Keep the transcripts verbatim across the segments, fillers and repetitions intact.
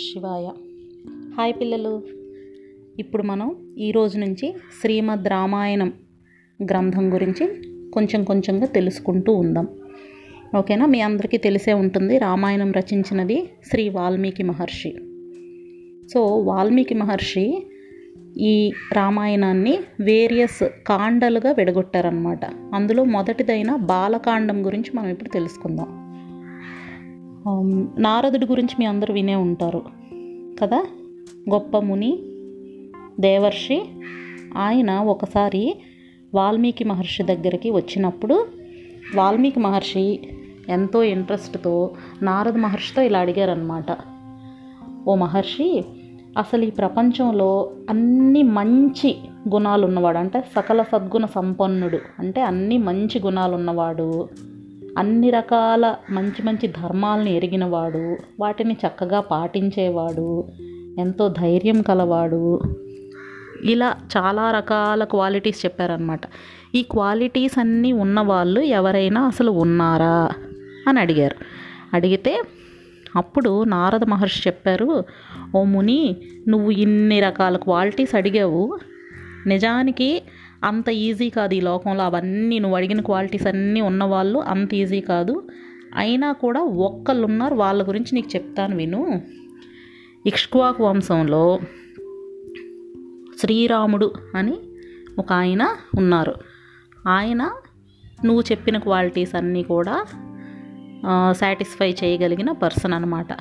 శివాయ. హాయ్ పిల్లలు, ఇప్పుడు మనం ఈరోజు నుంచి శ్రీమద్ రామాయణం గ్రంథం గురించి కొంచెం కొంచెంగా తెలుసుకుంటూ ఉందాం, ఓకేనా? మీ అందరికీ తెలిసే ఉంటుంది, రామాయణం రచించినది శ్రీ వాల్మీకి మహర్షి. సో వాల్మీకి మహర్షి ఈ రామాయణాన్ని వేరియస్ కాండలుగా విడగొట్టారనమాట. అందులో మొదటిదైన బాలకాండం గురించి మనం ఇప్పుడు తెలుసుకుందాం. నారదుడి గురించి మీ అందరూ వినే ఉంటారు కదా, గొప్ప ముని, దేవర్షి. ఆయన ఒకసారి వాల్మీకి మహర్షి దగ్గరికి వచ్చినప్పుడు వాల్మీకి మహర్షి ఎంతో ఇంట్రెస్ట్తో నారద మహర్షితో ఇలా అడిగారనమాట, ఓ మహర్షి, అసలు ఈ ప్రపంచంలో అన్ని మంచి గుణాలు ఉన్నవాడు, అంటే సకల సద్గుణ సంపన్నుడు, అంటే అన్ని మంచి గుణాలు ఉన్నవాడు, అన్ని రకాల మంచి మంచి ధర్మాలను ఎరిగినవాడు, వాటిని చక్కగా పాటించేవాడు, ఎంతో ధైర్యం కలవాడు, ఇలా చాలా రకాల క్వాలిటీస్ చెప్పారనమాట. ఈ క్వాలిటీస్ అన్నీ ఉన్నవాళ్ళు ఎవరైనా అసలు ఉన్నారా అని అడిగారు. అడిగితే అప్పుడు నారద మహర్షి చెప్పారు, ఓ ముని, నువ్వు ఇన్ని రకాల క్వాలిటీస్ అడిగావు, నిజానికి అంత ఈజీ కాదు ఈ లోకంలో అవన్నీ. నువ్వు అడిగిన క్వాలిటీస్ అన్నీ ఉన్నవాళ్ళు అంత ఈజీ కాదు, అయినా కూడా ఒక్కళ్ళు ఉన్నారు, వాళ్ళ గురించి నీకు చెప్తాను విను. ఇక్ష్వాకు వంశంలో శ్రీరాముడు అని ఒక ఆయన ఉన్నారు. ఆయన నువ్వు చెప్పిన క్వాలిటీస్ అన్నీ కూడా సాటిస్ఫై చేయగలిగిన పర్సన్ అన్నమాట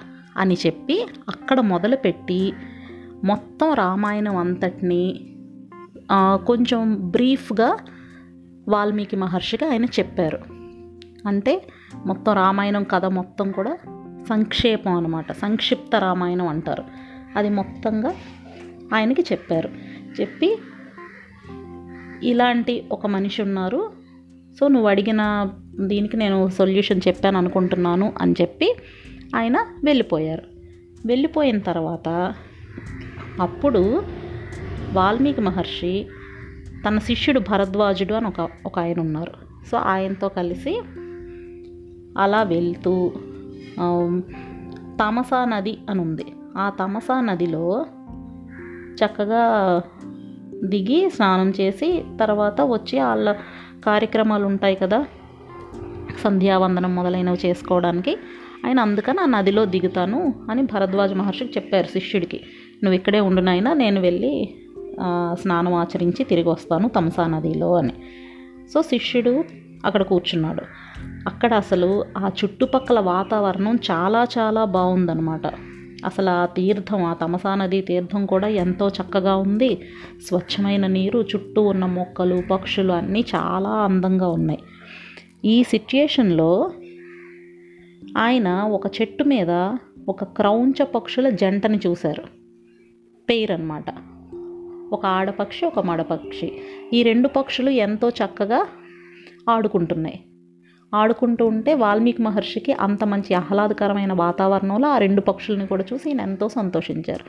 అని చెప్పి అక్కడ మొదలుపెట్టి మొత్తం రామాయణం అంతటినీ కొంచెం బ్రీఫ్గా వాల్మీకి మహర్షిగా ఆయన చెప్పారు. అంటే మొత్తం రామాయణం కథ మొత్తం కూడా సంక్షేపం అన్నమాట, సంక్షిప్త రామాయణం అంటారు. అది మొత్తంగా ఆయనకి చెప్పారు. చెప్పి ఇలాంటి ఒక మనిషి ఉన్నారు, సో నువ్వు అడిగిన దీనికి నేను సొల్యూషన్ చెప్పాను అనుకుంటున్నాను అని చెప్పి ఆయన వెళ్ళిపోయారు. వెళ్ళిపోయిన తర్వాత అప్పుడు వాల్మీకి మహర్షి తన శిష్యుడు భరద్వాజుడు అని ఒక ఒక ఆయన ఉన్నారు. సో ఆయనతో కలిసి అలా వెళ్తూ తమసా నది అని ఉంది, ఆ తమసా నదిలో చక్కగా దిగి స్నానం చేసి తర్వాత వచ్చి వాళ్ళ కార్యక్రమాలు ఉంటాయి కదా, సంధ్యావందనం మొదలైనవి చేసుకోవడానికి ఆయన, అందుకని ఆ నదిలో దిగుతాను అని భరద్వాజ మహర్షికి చెప్పారు శిష్యుడికి, నువ్వు ఇక్కడే ఉండునైనా నేను వెళ్ళి స్నానం ఆచరించి తిరిగి వస్తాను తమసా నదిలో అని. సో శిష్యుడు అక్కడ కూర్చున్నాడు. అక్కడ అసలు ఆ చుట్టుపక్కల వాతావరణం చాలా చాలా బాగుందనమాట. అసలు ఆ తీర్థం, ఆ తమసా నది తీర్థం కూడా ఎంతో చక్కగా ఉంది. స్వచ్ఛమైన నీరు, చుట్టూ ఉన్న మొక్కలు, పక్షులు అన్నీ చాలా అందంగా ఉన్నాయి. ఈ సిచ్యుయేషన్లో ఆయన ఒక చెట్టు మీద ఒక క్రౌంచ పక్షుల జంటని చూశారు, పేరు అన్నమాట. ఒక ఆడపక్షి, ఒక మడపక్షి. ఈ రెండు పక్షులు ఎంతో చక్కగా ఆడుకుంటున్నాయి. ఆడుకుంటూ ఉంటే వాల్మీకి మహర్షికి అంత మంచి ఆహ్లాదకరమైన వాతావరణంలో ఆ రెండు పక్షులని కూడా చూసి ఈయన ఎంతో సంతోషించారు.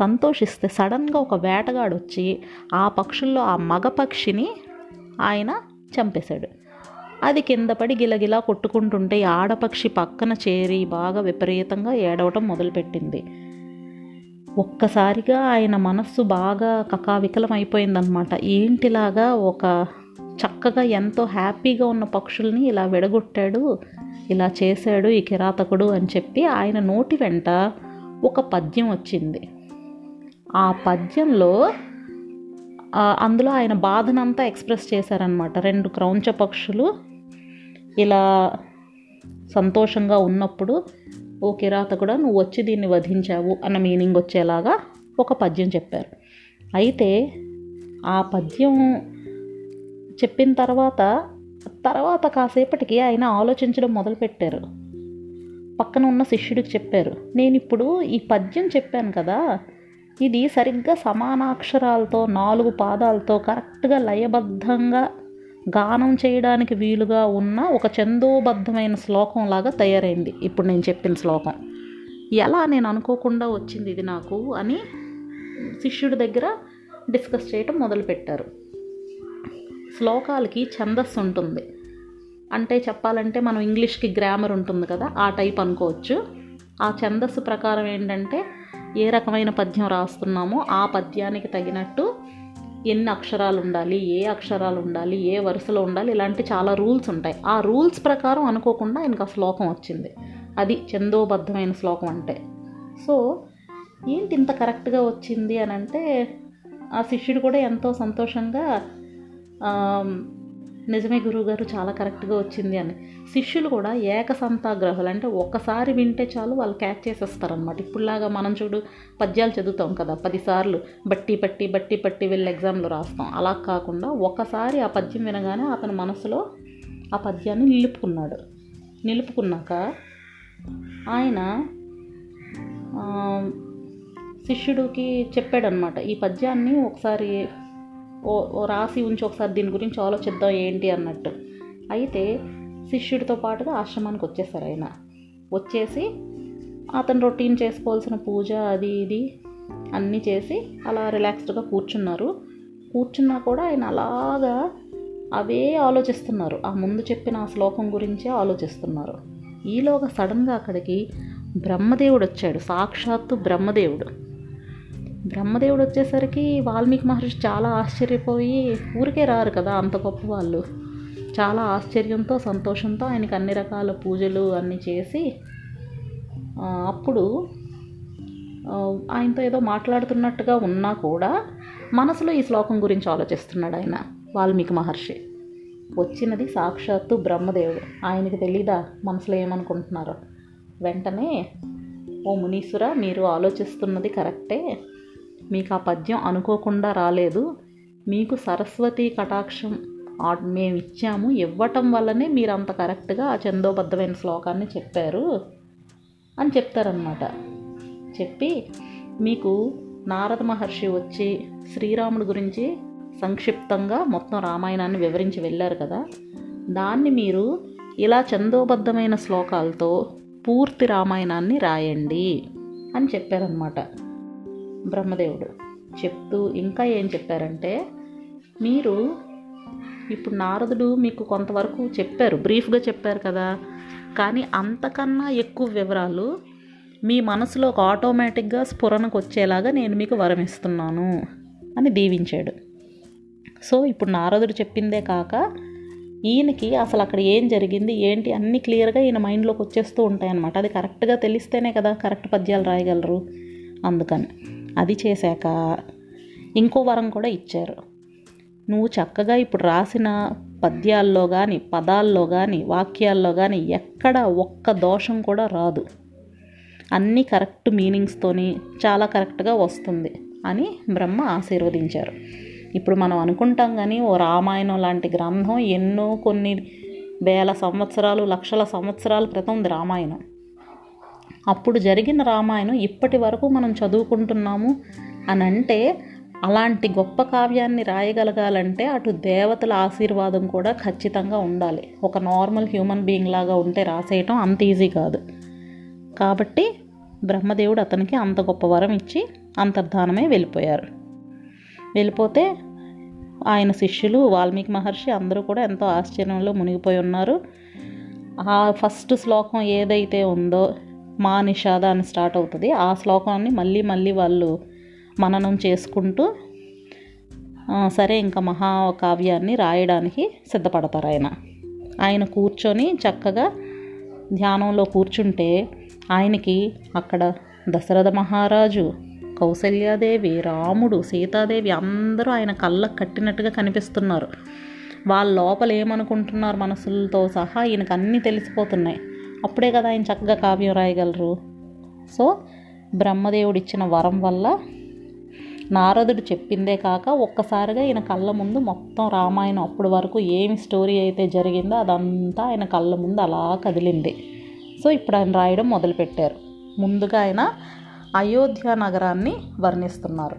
సంతోషిస్తే సడన్గా ఒక వేటగాడు వచ్చి ఆ పక్షుల్లో ఆ మగ పక్షిని ఆయన చంపేశాడు. అది కింద పడి గిలగిలా కొట్టుకుంటుంటే ఈ ఆడపక్షి పక్కన చేరి బాగా విపరీతంగా ఏడవటం మొదలుపెట్టింది. ఒక్కసారిగా ఆయన మనస్సు బాగా కకావికలం అయిపోయిందనమాట. ఏంటిలాగా ఒక చక్కగా ఎంతో హ్యాపీగా ఉన్న పక్షుల్ని ఇలా విడగొట్టాడు, ఇలా చేశాడు ఈ కిరాతకుడు అని చెప్పి ఆయన నోటి వెంట ఒక పద్యం వచ్చింది. ఆ పద్యంలో అందులో ఆయన బాధనంతా ఎక్స్ప్రెస్ చేశారనమాట. రెండు క్రౌంచ పక్షులు ఇలా సంతోషంగా ఉన్నప్పుడు, ఓ కిరాతకుడా, నువ్వు వచ్చి దీన్ని వధించావు అన్న మీనింగ్ వచ్చేలాగా ఒక పద్యం చెప్పారు. అయితే ఆ పద్యం చెప్పిన తర్వాత తర్వాత కాసేపటికి ఆయన ఆలోచించడం మొదలుపెట్టారు. పక్కన ఉన్న శిష్యుడికి చెప్పారు, నేను ఇప్పుడు ఈ పద్యం చెప్పాను కదా, ఇది సరిగ్గా సమానాక్షరాలతో, నాలుగు పాదాలతో కరెక్ట్గా లయబద్ధంగా గానం చేయడానికి వీలుగా ఉన్న ఒక చందోబద్ధమైన శ్లోకంలాగా తయారైంది ఇప్పుడు నేను చెప్పిన శ్లోకం. ఎలా నేను అనుకోకుండా వచ్చింది ఇది నాకు అని శిష్యుడి దగ్గర డిస్కస్ చేయటం మొదలుపెట్టారు. శ్లోకాలకి ఛందస్సు ఉంటుంది, అంటే చెప్పాలంటే మనం ఇంగ్లీష్కి గ్రామర్ ఉంటుంది కదా, ఆ టైప్ అనుకోవచ్చు. ఆ ఛందస్సు ప్రకారం ఏంటంటే ఏ రకమైన పద్యం రాస్తున్నామో ఆ పద్యానికి తగినట్టు ఎన్ని అక్షరాలు ఉండాలి, ఏ అక్షరాలు ఉండాలి, ఏ వరుసలో ఉండాలి, ఇలాంటి చాలా రూల్స్ ఉంటాయి. ఆ రూల్స్ ప్రకారం అనుకోకుండా ఆయనకు ఆ శ్లోకం వచ్చింది. అది ఛందోబద్ధమైన శ్లోకం అంటే. సో ఏంటి ఇంత కరెక్ట్గా వచ్చింది అని అంటే ఆ శిష్యుడు కూడా ఎంతో సంతోషంగా నిజమే గురువుగారు చాలా కరెక్ట్గా వచ్చింది అని. శిష్యులు కూడా ఏకసంతాగ్రహులు అంటే ఒక్కసారి వింటే చాలు వాళ్ళు క్యాచ్ చేసేస్తారనమాట. ఇప్పుడులాగా మనం చూడు పద్యాలు చదువుతాం కదా పదిసార్లు బట్టి పట్టి బట్టి పట్టి వెళ్ళి ఎగ్జామ్లు రాస్తాం. అలా కాకుండా ఒకసారి ఆ పద్యం వినగానే అతని మనసులో ఆ పద్యాన్ని నిలుపుకున్నాడు. నిలుపుకున్నాక ఆయన శిష్యుడికి చెప్పాడనమాట, ఈ పద్యాన్ని ఒకసారి ఓ రాసి ఉంచి ఒకసారి దీని గురించి ఆలోచిద్దాం ఏంటి అన్నట్టు. అయితే శిష్యుడితో పాటుగా ఆశ్రమానికి వచ్చేసారు. ఆయన వచ్చేసి అతను రొటీన్ చేసుకోవాల్సిన పూజ అది ఇది అన్నీ చేసి అలా రిలాక్స్డ్గా కూర్చున్నారు. కూర్చున్నా కూడా ఆయన అలాగా అవే ఆలోచిస్తున్నారు, ఆ ముందు చెప్పిన ఆ శ్లోకం గురించే ఆలోచిస్తున్నారు. ఈలోగా సడన్గా అక్కడికి బ్రహ్మదేవుడు వచ్చాడు, సాక్షాత్తు బ్రహ్మదేవుడు. బ్రహ్మదేవుడు వచ్చేసరికి వాల్మీకి మహర్షి చాలా ఆశ్చర్యపోయి, ఊరికే రారు కదా అంత గొప్ప వాళ్ళు, చాలా ఆశ్చర్యంతో సంతోషంతో ఆయనకి అన్ని రకాల పూజలు అన్నీ చేసి అప్పుడు ఆయనతో ఏదో మాట్లాడుతున్నట్టుగా ఉన్నా కూడా మనసులో ఈ శ్లోకం గురించి ఆలోచిస్తున్నాడు ఆయన. వాల్మీకి మహర్షి వచ్చినది సాక్షాత్తు బ్రహ్మదేవుడు, ఆయనకి తెలీదా మనసులో ఏమనుకుంటున్నారో. వెంటనే, ఓ మునీశ్వర, మీరు ఆలోచిస్తున్నది కరెక్టే, మీకు ఆ పద్యం అనుకోకుండా రాలేదు, మీకు సరస్వతి కటాక్షం మేము ఇచ్చాము, ఇవ్వటం వల్లనే మీరు అంత కరెక్ట్గా ఆ ఛందోబద్ధమైన శ్లోకాన్ని చెప్పారు అని చెప్తారనమాట. చెప్పి మీకు నారద మహర్షి వచ్చి శ్రీరాముడి గురించి సంక్షిప్తంగా మొత్తం రామాయణాన్ని వివరించి వెళ్ళారు కదా, దాన్ని మీరు ఇలా ఛందోబద్ధమైన శ్లోకాలతో పూర్తి రామాయణాన్ని రాయండి అని చెప్పారనమాట బ్రహ్మదేవుడు. చెప్తూ ఇంకా ఏం చెప్పారంటే, మీరు ఇప్పుడు నారదుడు మీకు కొంతవరకు చెప్పారు, బ్రీఫ్గా చెప్పారు కదా, కానీ అంతకన్నా ఎక్కువ వివరాలు మీ మనసులో ఒక ఆటోమేటిక్గా స్ఫురణకు వచ్చేలాగా నేను మీకు వరం ఇస్తున్నాను అని దీవించాడు. సో ఇప్పుడు నారదుడు చెప్పిందే కాక ఈయనకి అసలు అక్కడ ఏం జరిగింది ఏంటి అన్నీ క్లియర్గా ఈయన మైండ్లోకి వచ్చేస్తూ ఉంటాయన్నమాట. అది కరెక్ట్గా తెలిస్తేనే కదా కరెక్ట్ పద్యాలు రాయగలరు. అందుకని అది చేశాక ఇంకో వరం కూడా ఇచ్చారు. నువ్వు చక్కగా ఇప్పుడు రాసిన పద్యాల్లో కానీ పదాల్లో కానీ వాక్యాల్లో కానీ ఎక్కడ ఒక్క దోషం కూడా రాదు, అన్నీ కరెక్ట్ మీనింగ్స్తోని చాలా కరెక్ట్గా వస్తుంది అని బ్రహ్మ ఆశీర్వదించారు. ఇప్పుడు మనం అనుకుంటాం కానీ ఓ రామాయణం లాంటి గ్రంథం ఎన్నో కొన్ని వేల సంవత్సరాలు లక్షల సంవత్సరాల క్రితం రామాయణం. అప్పుడు జరిగిన రామాయణం ఇప్పటి వరకు మనం చదువుకుంటున్నాము అని అంటే అలాంటి గొప్ప కావ్యాన్ని రాయగలగాలంటే అటు దేవతల ఆశీర్వాదం కూడా ఖచ్చితంగా ఉండాలి. ఒక నార్మల్ హ్యూమన్ బీయింగ్ లాగా ఉంటే రాసేయటం అంత ఈజీ కాదు. కాబట్టి బ్రహ్మదేవుడు అతనికి అంత గొప్ప వరం ఇచ్చి అంతర్ధానమే వెళ్ళిపోయారు. వెళ్ళిపోతే ఆయన శిష్యులు వాల్మీకి మహర్షి అందరూ కూడా ఎంతో ఆశ్చర్యంలో మునిగిపోయి ఉన్నారు. ఆ ఫస్ట్ శ్లోకం ఏదైతే ఉందో మా నిషాద అని స్టార్ట్ అవుతుంది, ఆ శ్లోకాన్ని మళ్ళీ మళ్ళీ వాళ్ళు మననం చేసుకుంటూ సరే ఇంకా మహాకావ్యాన్ని రాయడానికి సిద్ధపడతారు. ఆయన ఆయన కూర్చొని చక్కగా ధ్యానంలో కూర్చుంటే ఆయనకి అక్కడ దశరథ మహారాజు, కౌసల్యాదేవి, రాముడు, సీతాదేవి అందరూ ఆయన కళ్ళకు కట్టినట్టుగా కనిపిస్తున్నారు. వాళ్ళ లోపల ఏమనుకుంటున్నారు మనసులతో సహా ఈయనకు అన్నీ తెలిసిపోతున్నాయి. అప్పుడే కదా ఆయన చక్కగా కావ్యం రాయగలరు. సో బ్రహ్మదేవుడు ఇచ్చిన వరం వల్ల నారదుడు చెప్పిందే కాక ఒక్కసారిగా ఈయన కళ్ళ ముందు మొత్తం రామాయణం అప్పటి వరకు ఏమి స్టోరీ అయితే జరిగిందో అదంతా ఆయన కళ్ళ ముందు అలా కదిలింది. సో ఇప్పుడు ఆయన రాయడం మొదలుపెట్టారు. ముందుగా ఆయన అయోధ్య నగరాన్ని వర్ణిస్తున్నారు.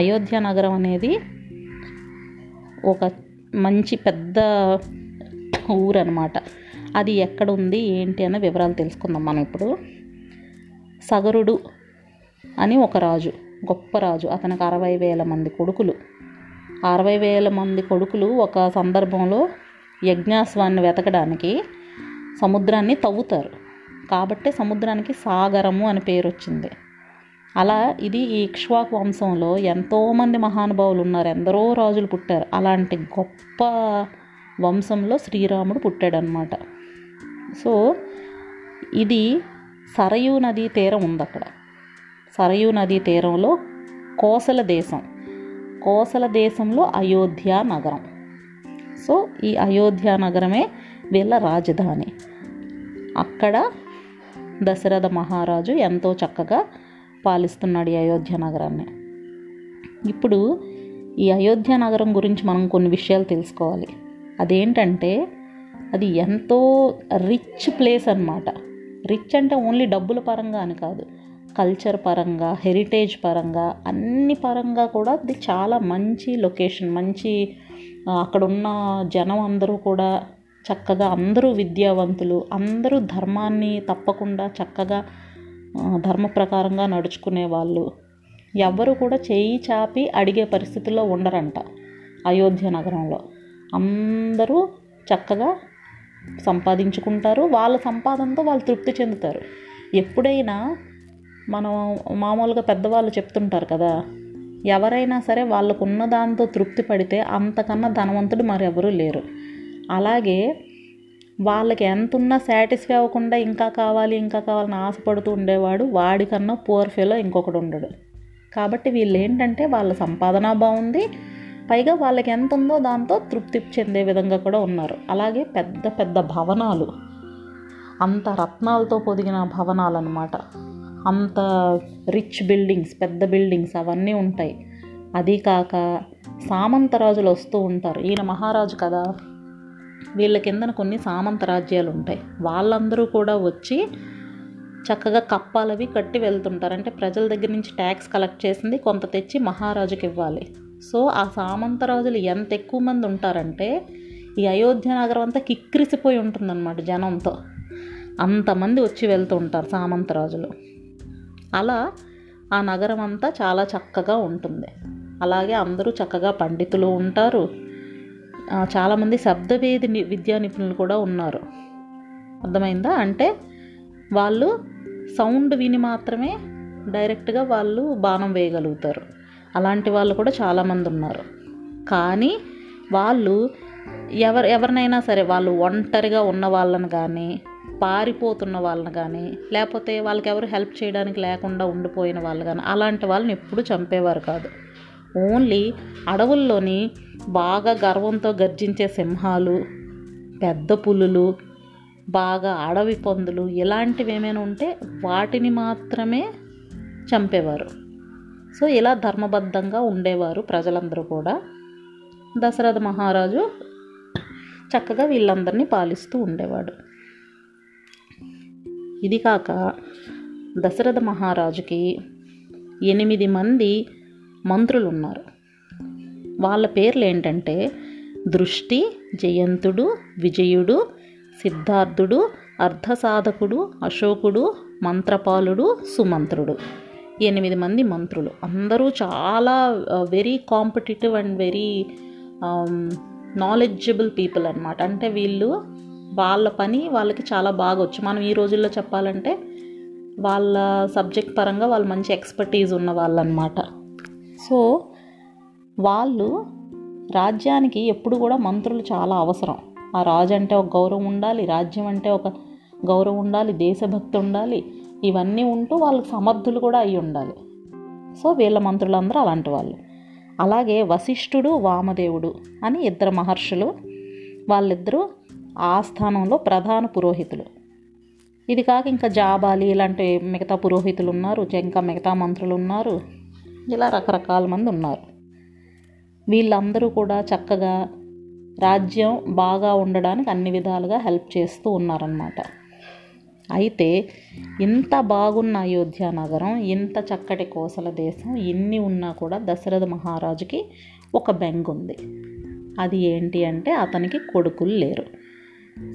అయోధ్య నగరం అనేది ఒక మంచి పెద్ద ఊరు అన్నమాట. అది ఎక్కడ ఉంది ఏంటి అనే వివరాలు తెలుసుకుందాం మనం ఇప్పుడు. సగరుడు అని ఒక రాజు, గొప్ప రాజు, అతనికి అరవై వేల మంది కొడుకులు. అరవై వేల మంది కొడుకులు ఒక సందర్భంలో యజ్ఞాశ్వాన్ని వెతకడానికి సముద్రాన్ని తవ్వుతారు. కాబట్టి సముద్రానికి సాగరము అని పేరు వచ్చింది. అలా ఇది ఈ ఇక్ష్వాకు వంశంలో ఎంతోమంది మహానుభావులు ఉన్నారు, ఎందరో రాజులు పుట్టారు. అలాంటి గొప్ప వంశంలో శ్రీరాముడు పుట్టాడనమాట. సో ఇది సరయూ నదీ తీరం ఉంది. అక్కడ సరయూ నదీ తీరంలో కోసల దేశం, కోసల దేశంలో అయోధ్య నగరం. సో ఈ అయోధ్య నగరమే వీళ్ళ రాజధాని. అక్కడ దశరథ మహారాజు ఎంతో చక్కగా పాలిస్తున్నాడు ఈ అయోధ్య నగరాన్ని. ఇప్పుడు ఈ అయోధ్య నగరం గురించి మనం కొన్ని విషయాలు తెలుసుకోవాలి. అదేంటంటే అది ఎంతో రిచ్ ప్లేస్ అన్నమాట. రిచ్ అంటే ఓన్లీ డబ్బుల పరంగా అని కాదు, కల్చర్ పరంగా, హెరిటేజ్ పరంగా, అన్ని పరంగా కూడా అది చాలా మంచి లొకేషన్. మంచి అక్కడున్న జనం అందరూ కూడా చక్కగా అందరూ విద్యావంతులు, అందరూ ధర్మాన్ని తప్పకుండా చక్కగా ధర్మ ప్రకారంగా నడుచుకునే వాళ్ళు. ఎవ్వరూ కూడా చేయి చాపి అడిగే పరిస్థితుల్లో ఉండరంట అయోధ్య నగరంలో. అందరూ చక్కగా సంపాదించుకుంటారు, వాళ్ళ సంపాదనతో వాళ్ళు తృప్తి చెందుతారు. ఎప్పుడైనా మనం మామూలుగా పెద్దవాళ్ళు చెప్తుంటారు కదా, ఎవరైనా సరే వాళ్ళకున్న దాంతో తృప్తి పడితే అంతకన్నా ధనవంతుడు మరెవరూ లేరు. అలాగే వాళ్ళకి ఎంతున్నా సాటిస్ఫై అవ్వకుండా ఇంకా కావాలి ఇంకా కావాలని ఆశపడుతూ ఉండేవాడు వాడికన్నా పూర్ ఫెలో ఇంకొకడు ఉండడు. కాబట్టి వీళ్ళు ఏంటంటే వాళ్ళ సంపాదన బాగుంది, పైగా వాళ్ళకి ఎంత ఉందో దాంతో తృప్తి చెందే విధంగా కూడా ఉన్నారు. అలాగే పెద్ద పెద్ద భవనాలు, అంత రత్నాలతో పొదిగిన భవనాలు అన్నమాట, అంత రిచ్ బిల్డింగ్స్, పెద్ద బిల్డింగ్స్ అవన్నీ ఉంటాయి. అది కాక సామంతరాజులు వస్తూ ఉంటారు. ఈయన మహారాజు కదా, వీళ్ళ కిందన కొన్ని సామంత రాజ్యాలు ఉంటాయి. వాళ్ళందరూ కూడా వచ్చి చక్కగా కప్పాలవి కట్టి వెళ్తుంటారు. అంటే ప్రజల దగ్గర నుంచి ట్యాక్స్ కలెక్ట్ చేసింది కొంత తెచ్చి మహారాజుకి ఇవ్వాలి. సో ఆ సామంతరాజులు ఎంత ఎక్కువ మంది ఉంటారంటే ఈ అయోధ్య నగరం అంతా కిక్కిరిసిపోయి ఉంటుందన్నమాట జనంతో. అంతమంది వచ్చి వెళ్తూ ఉంటారు సామంతరాజులు. అలా ఆ నగరం అంతా చాలా చక్కగా ఉంటుంది. అలాగే అందరూ చక్కగా పండితులు ఉంటారు, చాలామంది శబ్దవేది విద్యా నిపుణులు కూడా ఉన్నారు. అర్థమైందా? అంటే వాళ్ళు సౌండ్ విని మాత్రమే డైరెక్ట్గా వాళ్ళు బాణం వేయగలుగుతారు. అలాంటి వాళ్ళు కూడా చాలామంది ఉన్నారు. కానీ వాళ్ళు ఎవరు ఎవరినైనా సరే, వాళ్ళు ఒంటరిగా ఉన్న వాళ్ళని కానీ, పారిపోతున్న వాళ్ళని కానీ, లేకపోతే వాళ్ళకి ఎవరు హెల్ప్ చేయడానికి లేకుండా ఉండిపోయిన వాళ్ళు కానీ, అలాంటి వాళ్ళని ఎప్పుడూ చంపేవారు కాదు. ఓన్లీ అడవుల్లోని బాగా గర్వంతో గర్జించే సింహాలు, పెద్ద పులులు, బాగా అడవి పందులు, ఇలాంటివి ఏమైనా ఉంటే వాటిని మాత్రమే చంపేవారు. సో ఇలా ధర్మబద్ధంగా ఉండేవారు ప్రజలందరూ కూడా. దశరథ మహారాజు చక్కగా వీళ్ళందరినీ పాలిస్తూ ఉండేవాడు. ఇది కాక దశరథ మహారాజుకి ఎనిమిది మంది మంత్రులు ఉన్నారు. వాళ్ళ పేర్లు ఏంటంటే దృష్టి, జయంతుడు, విజయుడు, సిద్ధార్థుడు, అర్ధసాధకుడు, అశోకుడు, మంత్రపాలుడు, సుమంత్రుడు. ఎనిమిది మంది మంత్రులు. అందరూ చాలా very competitive and very knowledgeable people అన్నమాట. అంటే వీళ్ళు వాళ్ళ పని వాళ్ళకి చాలా బాగా వచ్చు. మనం ఈ రోజుల్లో చెప్పాలంటే వాళ్ళ సబ్జెక్ట్ పరంగా వాళ్ళు మంచి ఎక్స్పర్టీస్ ఉన్న వాళ్ళు అన్నమాట. సో వాళ్ళు రాజ్యానికి ఎప్పుడు కూడా మంత్రులు చాలా అవసరం. ఆ రాజు అంటే ఒక గౌరవం ఉండాలి, రాజ్యం అంటే ఒక గౌరవం ఉండాలి, దేశభక్తి ఉండాలి, ఇవన్నీ ఉంటూ వాళ్ళకి సమర్థులు కూడా అయి ఉండాలి. సో వీళ్ళ మంత్రులందరూ అలాంటి వాళ్ళు. అలాగే వశిష్ఠుడు, వామదేవుడు అని ఇద్దరు మహర్షులు, వాళ్ళిద్దరూ ఆస్థానంలో ప్రధాన పురోహితులు. ఇది కాక ఇంకా జాబాలి ఇలాంటి మిగతా పురోహితులు ఉన్నారు, ఇంకా మిగతా మంత్రులు ఉన్నారు, ఇలా రకరకాల మంది ఉన్నారు. వీళ్ళందరూ కూడా చక్కగా రాజ్యం బాగా ఉండడానికి అన్ని విధాలుగా హెల్ప్ చేస్తూ ఉన్నారన్నమాట. అయితే ఇంత బాగున్న అయోధ్య నగరం, ఇంత చక్కటి కోసల దేశం, ఇన్ని ఉన్నా కూడా దశరథ మహారాజుకి ఒక బెంగ ఉంది. అది ఏంటి అంటే అతనికి కొడుకులు లేరు.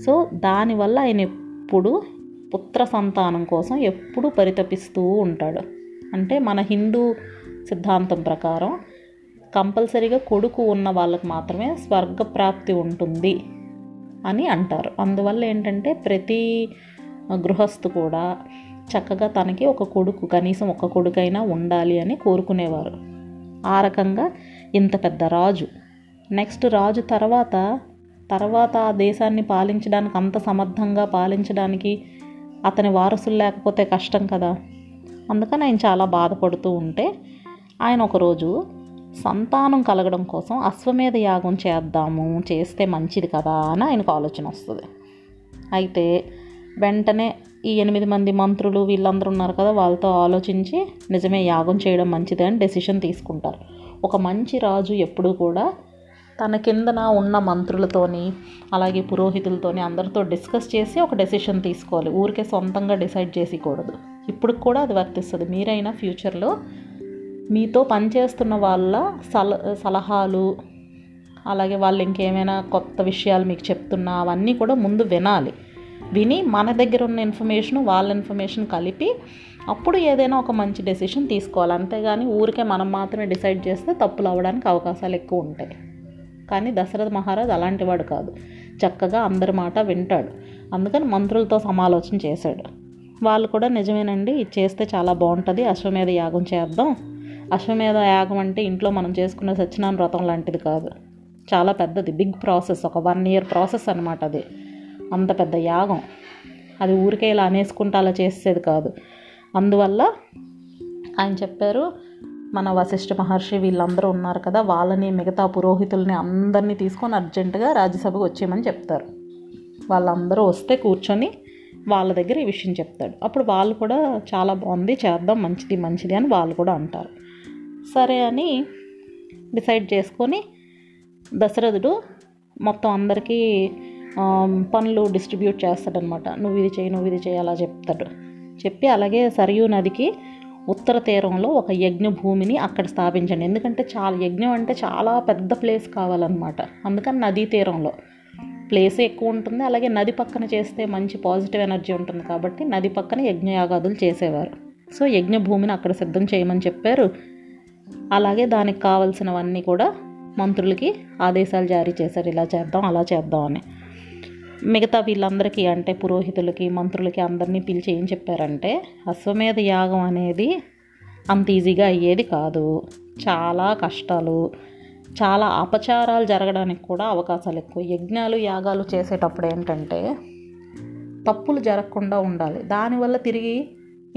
సో దానివల్ల ఆయన ఎప్పుడు పుత్ర సంతానం కోసం ఎప్పుడు పరితపిస్తూ ఉంటాడు. అంటే మన హిందూ సిద్ధాంతం ప్రకారం కంపల్సరీగా కొడుకు ఉన్న వాళ్ళకు మాత్రమే స్వర్గప్రాప్తి ఉంటుంది అని అంటారు. అందువల్ల ఏంటంటే ప్రతి గృహస్థు కూడా చక్కగా తనకి ఒక కొడుకు, కనీసం ఒక కొడుకైనా ఉండాలి అని కోరుకునేవారు. ఆ రకంగా ఇంత పెద్ద రాజు, నెక్స్ట్ రాజు తర్వాత తర్వాత ఆ దేశాన్ని పాలించడానికి, అంత సమర్థంగా పాలించడానికి అతని వారసులు లేకపోతే కష్టం కదా. అందుకని ఆయన చాలా బాధపడుతూ ఉంటే ఆయన ఒకరోజు సంతానం కలగడం కోసం అశ్వమేధ యాగం చేద్దాము, చేస్తే మంచిది కదా అని ఆయనకు ఆలోచన వస్తుంది. అయితే వెంటనే ఈ ఎనిమిది మంది మంత్రులు వీళ్ళందరూ ఉన్నారు కదా, వాళ్ళతో ఆలోచించి నిజమే యాగం చేయడం మంచిదే అని డెసిషన్ తీసుకుంటారు. ఒక మంచి రాజు ఎప్పుడూ కూడా తన కిందన ఉన్న మంత్రులతోని అలాగే పురోహితులతోని అందరితో డిస్కస్ చేసి ఒక డెసిషన్ తీసుకోవాలి. ఊరికే సొంతంగా డిసైడ్ చేసికూడదు. ఇప్పుడు కూడా అది వర్తిస్తుంది. మీరైనా ఫ్యూచర్లో మీతో పనిచేస్తున్న వాళ్ళ సల సలహాలు అలాగే వాళ్ళు ఇంకేమైనా కొత్త విషయాలు మీకు చెప్తున్నా అవన్నీ కూడా ముందు వినాలి. విని మన దగ్గర ఉన్న ఇన్ఫర్మేషన్ వాళ్ళ ఇన్ఫర్మేషన్ కలిపి అప్పుడు ఏదైనా ఒక మంచి డెసిషన్ తీసుకోవాలి. అంతేగాని ఊరికే మనం మాత్రమే డిసైడ్ చేస్తే తప్పులు అవ్వడానికి అవకాశాలు ఎక్కువ ఉంటాయి. కానీ దశరథ మహారాజు అలాంటి వాడు కాదు, చక్కగా అందరి మాట వింటాడు. అందుకని మంత్రులతో సమాలోచన చేశాడు. వాళ్ళు కూడా నిజమేనండి, ఇది చేస్తే చాలా బాగుంటుంది, అశ్వమేధ యాగం చేద్దాం. అశ్వమేధ యాగం అంటే ఇంట్లో మనం చేసుకునే సత్యనారాయణ వ్రతం లాంటిది కాదు, చాలా పెద్దది, బిగ్ ప్రాసెస్, ఒక వన్ ఇయర్ ప్రాసెస్ అనమాట అది. అంత పెద్ద యాగం అది ఊరికే ఇలా అనేసుకుంటూ అలా చేసేది కాదు. అందువల్ల ఆయన చెప్పారు, మన వశిష్ఠ మహర్షి వీళ్ళందరూ ఉన్నారు కదా, వాళ్ళని మిగతా పురోహితుల్ని అందరినీ తీసుకొని అర్జెంటుగా రాజ్యసభకు వచ్చేయమని చెప్తారు. వాళ్ళందరూ వస్తే కూర్చొని వాళ్ళ దగ్గర ఈ విషయం చెప్తాడు. అప్పుడు వాళ్ళు కూడా చాలా బాగుంది, చేద్దాం, మంచిది మంచిది అని వాళ్ళు కూడా అంటారు. సరే అని డిసైడ్ చేసుకొని దశరథుడు మొత్తం అందరికీ పనులు డిస్ట్రిబ్యూట్ చేస్తాడనమాట. నువ్వు ఇది చేయి, నువ్వు ఇది చేయి అలా చెప్తాడు. చెప్పి అలాగే సరయూ నదికి ఉత్తర తీరంలో ఒక యజ్ఞ భూమిని అక్కడ స్థాపించండి. ఎందుకంటే చాలా యజ్ఞం అంటే చాలా పెద్ద ప్లేస్ కావాలన్నమాట. అందుకని నదీ తీరంలో ప్లేస్ ఎక్కువ ఉంటుంది, అలాగే నది పక్కన చేస్తే మంచి పాజిటివ్ ఎనర్జీ ఉంటుంది కాబట్టి నది పక్కన యజ్ఞయాగాదులు చేసేవారు. సో యజ్ఞ భూమిని అక్కడ సిద్ధం చేయమని చెప్పారు. అలాగే దానికి కావాల్సినవన్నీ కూడా మంత్రులకి ఆదేశాలు జారీ చేశారు, ఇలా చేద్దాం అలా చేద్దాం అని. మిగతా వీళ్ళందరికీ అంటే పురోహితులకి మంత్రులకి అందరినీ పిలిచి ఏం చెప్పారంటే, అశ్వమేధ యాగం అనేది అంత ఈజీగా అయ్యేది కాదు, చాలా కష్టాలు, చాలా అపచారాలు జరగడానికి కూడా అవకాశాలు ఎక్కువ. యజ్ఞాలు యాగాలు చేసేటప్పుడు ఏంటంటే తప్పులు జరగకుండా ఉండాలి, దానివల్ల తిరిగి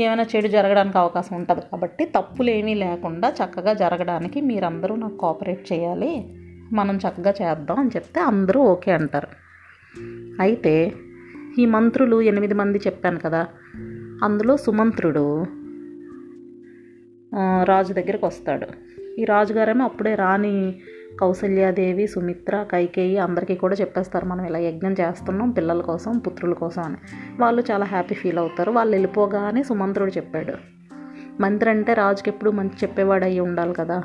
ఏమైనా చెడు జరగడానికి అవకాశం ఉంటుంది. కాబట్టి తప్పులు ఏమీ లేకుండా చక్కగా జరగడానికి మీరందరూ నాకు కోఆపరేట్ చేయాలి, మనం చక్కగా చేద్దాం అని చెప్తే అందరూ ఓకే అంటారు. అయితే ఈ మంత్రులు ఎనిమిది మంది చెప్పాను కదా, అందులో సుమంత్రుడు రాజు దగ్గరికి వస్తాడు. ఈ రాజుగారేమో అప్పుడే రాణి కౌసల్యాదేవి, సుమిత్ర, కైకేయి అందరికీ కూడా చెప్పేస్తారు, మనం ఇలా యజ్ఞం చేస్తున్నాం పిల్లల కోసం పుత్రుల కోసం అని. వాళ్ళు చాలా హ్యాపీ ఫీల్ అవుతారు. వాళ్ళు వెళ్ళిపోగానే సుమంత్రుడు చెప్పాడు, మంత్రి అంటే రాజుకి ఎప్పుడు మంచి చెప్పేవాడు అయ్యి ఉండాలి కదా,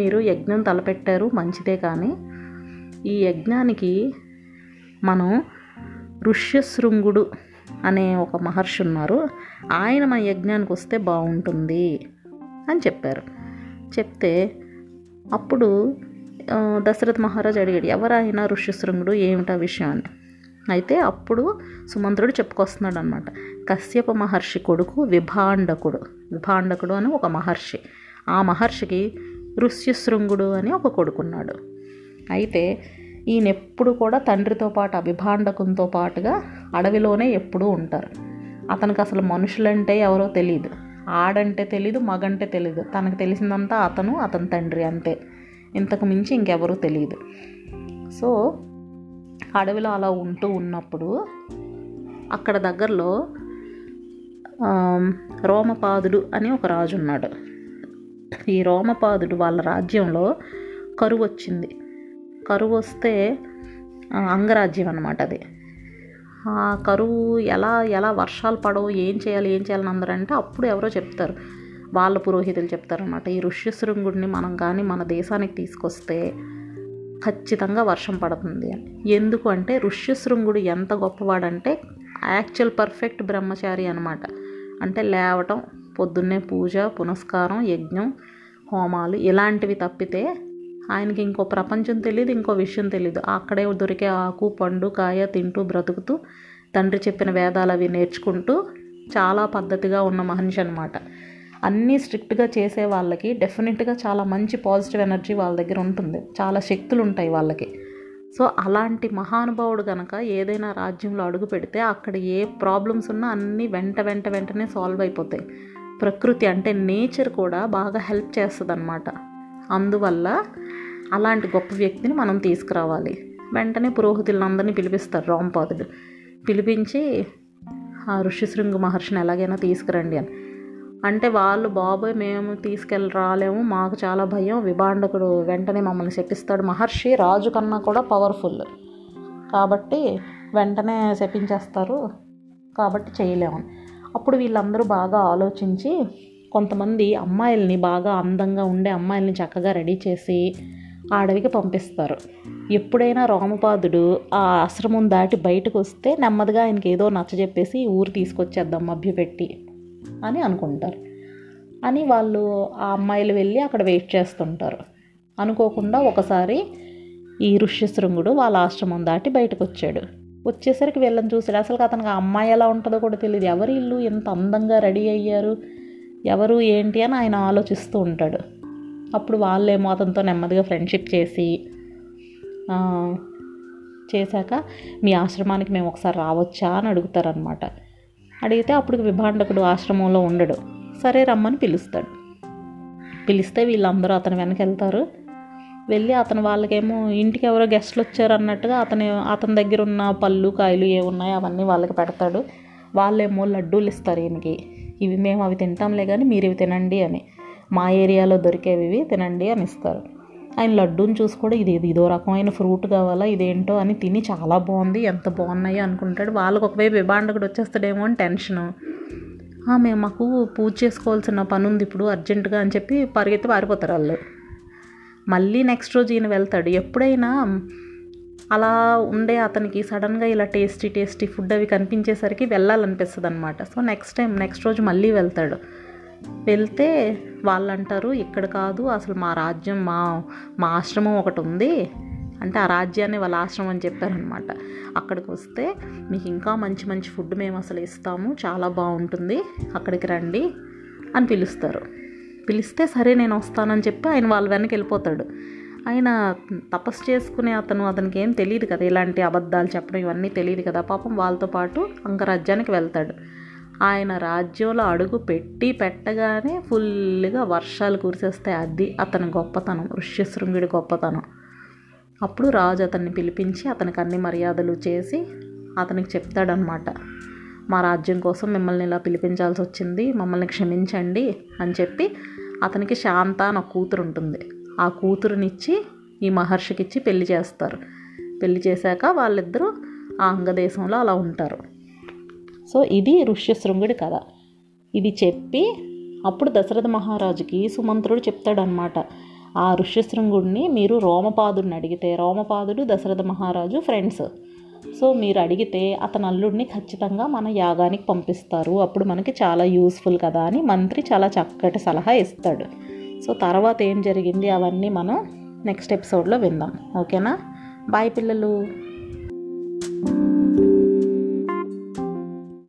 మీరు యజ్ఞం తలపెట్టారు మంచిదే, కానీ ఈ యజ్ఞానికి మనం ఋష్యశృంగుడు అనే ఒక మహర్షి ఉన్నారు, ఆయన మన యజ్ఞానికి వస్తే బాగుంటుంది అని చెప్పారు. చెప్తే అప్పుడు దశరథ మహారాజు అడిగాడు, ఎవరైనా ఋష్యశృంగుడు, ఏమిటా విషయం అని. అయితే అప్పుడు సుమంత్రుడు చెప్పుకొస్తున్నాడు అనమాట, కశ్యప మహర్షి కొడుకు విభాండకుడు, విభాండకుడు అని ఒక మహర్షి, ఆ మహర్షికి ఋష్యశృంగుడు అని ఒక కొడుకున్నాడు. అయితే ఈయన ఎప్పుడు కూడా తండ్రితో పాటు అభిభాండకంతో పాటుగా అడవిలోనే ఎప్పుడూ ఉంటారు. అతనికి అసలు మనుషులంటే ఎవరో తెలియదు, ఆడంటే తెలీదు, మగంటే తెలీదు, తనకు తెలిసిందంతా అతను అతని తండ్రి అంతే, ఇంతకు మించి ఇంకెవరూ తెలియదు. సో అడవిలో అలా ఉంటూ ఉన్నప్పుడు అక్కడ దగ్గరలో రోమపాదుడు అని ఒక రాజు ఉన్నాడు. ఈ రోమపాదుడు వాళ్ళ రాజ్యంలో కరువు వచ్చింది. కరువు వస్తే అంగరాజ్యం అన్నమాట అది. ఆ కరువు ఎలా ఎలా వర్షాలు పడవు, ఏం చేయాలి ఏం చేయాలని అందరంటే అప్పుడు ఎవరో చెప్తారు, వాళ్ళ పురోహితులు చెప్తారన్నమాట, ఈ ఋష్యశృంగుడిని మనం కానీ మన దేశానికి తీసుకొస్తే ఖచ్చితంగా వర్షం పడుతుంది అని. ఎందుకు అంటే ఋష్యశృంగుడు ఎంత గొప్పవాడంటే యాక్చువల్ పర్ఫెక్ట్ బ్రహ్మచారి అనమాట. అంటే లేవటం, పొద్దున్నే పూజ పునస్కారం, యజ్ఞం హోమాలు ఇలాంటివి తప్పితే ఆయనకి ఇంకో ప్రపంచం తెలియదు, ఇంకో విషయం తెలియదు. అక్కడే దొరికే ఆకు పండు కాయ తింటూ బ్రతుకుతూ తండ్రి చెప్పిన వేదాలు అవి నేర్చుకుంటూ చాలా పద్ధతిగా ఉన్న మహర్షి అనమాట. అన్నీ స్ట్రిక్ట్గా చేసే వాళ్ళకి డెఫినెట్గా చాలా మంచి పాజిటివ్ ఎనర్జీ వాళ్ళ దగ్గర ఉంటుంది, చాలా శక్తులు ఉంటాయి వాళ్ళకి. సో అలాంటి మహానుభావుడు కనుక ఏదైనా రాజ్యంలో అడుగు పెడితే అక్కడ ఏ ప్రాబ్లమ్స్ ఉన్నా అన్నీ వెంట వెంట వెంటనే సాల్వ్ అయిపోతాయి. ప్రకృతి అంటే నేచర్ కూడా బాగా హెల్ప్ చేస్తుంది అనమాట. అందువల్ల అలాంటి గొప్ప వ్యక్తిని మనం తీసుకురావాలి. వెంటనే పురోహితులందరినీ పిలిపిస్తారు రోమపాదుడు. పిలిపించి ఆ ఋష్యశృంగు మహర్షిని ఎలాగైనా తీసుకురండి అని అంటే వాళ్ళు బాబోయ్ మేము తీసుకెళ్ళి రాలేము, మాకు చాలా భయం, విభాండకుడు వెంటనే మమ్మల్ని శపిస్తాడు, మహర్షి రాజు కన్నా కూడా పవర్ఫుల్ కాబట్టి వెంటనే శపించేస్తారు కాబట్టి చేయలేము. అప్పుడు వీళ్ళందరూ బాగా ఆలోచించి కొంతమంది అమ్మాయిల్ని బాగా అందంగా ఉండే అమ్మాయిల్ని చక్కగా రెడీ చేసి ఆ అడవికి పంపిస్తారు. ఎప్పుడైనా రోమపాదుడు ఆ ఆశ్రమం దాటి బయటకు వస్తే నెమ్మదిగా ఆయనకి ఏదో నచ్చజెప్పేసి ఊరు తీసుకొచ్చేద్దాం మభ్యపెట్టి అని అనుకుంటారు. అని వాళ్ళు ఆ అమ్మాయిలు వెళ్ళి అక్కడ వెయిట్ చేస్తుంటారు. అనుకోకుండా ఒకసారి ఈ ఋష్యశృంగుడు వాళ్ళ ఆశ్రమం దాటి బయటకు వచ్చాడు. వచ్చేసరికి వీళ్ళని చూసాడు. అసలు అతనికి ఆ అమ్మాయి ఎలా ఉంటుందో కూడా తెలియదు. ఎవరు ఇల్లు ఎంత అందంగా రెడీ అయ్యారు, ఎవరు ఏంటి అని ఆయన ఆలోచిస్తూ ఉంటాడు. అప్పుడు వాళ్ళేమో అతనితో నెమ్మదిగా ఫ్రెండ్షిప్ చేసి చేశాక మీ ఆశ్రమానికి మేము ఒకసారి రావచ్చా అని అడుగుతారనమాట. అడిగితే అప్పుడు విభాండకుడు ఆశ్రమంలో ఉండడు, సరే రమ్మని పిలుస్తాడు. పిలిస్తే వీళ్ళందరూ అతని వెనక వెళ్తారు. వెళ్ళి అతను వాళ్ళకేమో ఇంటికి ఎవరో గెస్ట్లు వచ్చారు అన్నట్టుగా అతని అతని దగ్గర ఉన్న పళ్ళు కాయలు ఏమున్నాయో అవన్నీ వాళ్ళకి పెడతాడు. వాళ్ళేమో లడ్డూలు ఇస్తారు ఈయనకి, ఇవి మేము అవి తింటాంలే కానీ మీరు ఇవి తినండి అని, మా ఏరియాలో దొరికేవి ఇవి తినండి అని ఇస్తారు. ఆయన లడ్డూని చూసి కూడా ఇది ఇదో రకమైన ఫ్రూట్ కావాలా, ఇదేంటో అని తిని చాలా బాగుంది, ఎంత బాగున్నాయో అనుకుంటాడు. వాళ్ళకు ఒకవైపు విభాండకుడు వచ్చేస్తాడేమో అని టెన్షను. మేము మాకు పూజ చేసుకోవాల్సిన పని ఉంది ఇప్పుడు అర్జెంటుగా అని చెప్పి పరిగెత్తి పారిపోతారు వాళ్ళు. మళ్ళీ నెక్స్ట్ రోజు ఈయన వెళ్తాడు. ఎప్పుడైనా అలా ఉండే అతనికి సడన్గా ఇలా టేస్టీ టేస్టీ ఫుడ్ అవి కనిపించేసరికి వెళ్ళాలనిపిస్తుంది అనమాట. సో నెక్స్ట్ టైం నెక్స్ట్ రోజు మళ్ళీ వెళ్తాడు. వెళ్తే వాళ్ళు అంటారు ఇక్కడ కాదు అసలు మా రాజ్యం మా మా ఆశ్రమం ఒకటి ఉంది అంటే ఆ రాజ్యాన్ని వాళ్ళ ఆశ్రమం అని చెప్పారనమాట. అక్కడికి వస్తే మీకు ఇంకా మంచి మంచి ఫుడ్ మేము అసలు ఇస్తాము, చాలా బాగుంటుంది, అక్కడికి రండి అని పిలుస్తారు. పిలిస్తే సరే నేను వస్తానని చెప్పి ఆయన వాళ్ళ వెనక వెళ్ళిపోతాడు. ఆయన తపస్సు చేసుకునే అతను, అతనికి ఏం తెలియదు కదా, ఇలాంటి అబద్ధాలు చెప్పడం ఇవన్నీ తెలియదు కదా పాపం. వాళ్ళతో పాటు అంగరాజ్యానికి వెళ్తాడు. ఆయన రాజ్యంలో అడుగు పెట్టి పెట్టగానే ఫుల్గా వర్షాలు కురిసేస్తాయి. అది అతని గొప్పతనం, ఋష్యశృంగుడి గొప్పతనం. అప్పుడు రాజు అతన్ని పిలిపించి అతనికి అన్ని మర్యాదలు చేసి అతనికి చెప్తాడనమాట, మా రాజ్యం కోసం మిమ్మల్ని ఇలా పిలిపించాల్సి వచ్చింది, మమ్మల్ని క్షమించండి అని చెప్పి అతనికి శాంత అని ఒక కూతురు ఉంటుంది, ఆ కూతురునిచ్చి ఈ మహర్షికి ఇచ్చి పెళ్లి చేస్తారు. పెళ్లి చేశాక వాళ్ళిద్దరూ ఆ అంగదేశంలో అలా ఉంటారు. సో ఇది ఋష్యశృంగుడి కథ. ఇది చెప్పి అప్పుడు దశరథ మహారాజుకి సుమంత్రుడు చెప్తాడనమాట, ఆ ఋష్యశృంగుడిని మీరు రోమపాదుడిని అడిగితే, రోమపాదుడు దశరథ మహారాజు ఫ్రెండ్స్, సో మీరు అడిగితే అతని అల్లుడిని ఖచ్చితంగా మన యాగానికి పంపిస్తారు, అప్పుడు మనకి చాలా యూస్ఫుల్ కదా అని మంత్రి చాలా చక్కటి సలహా ఇస్తాడు. సో తర్వాత ఏం జరిగింది అవన్నీ మనం నెక్స్ట్ ఎపిసోడ్లో విందాం. ఓకేనా? బాయ్ పిల్లలు.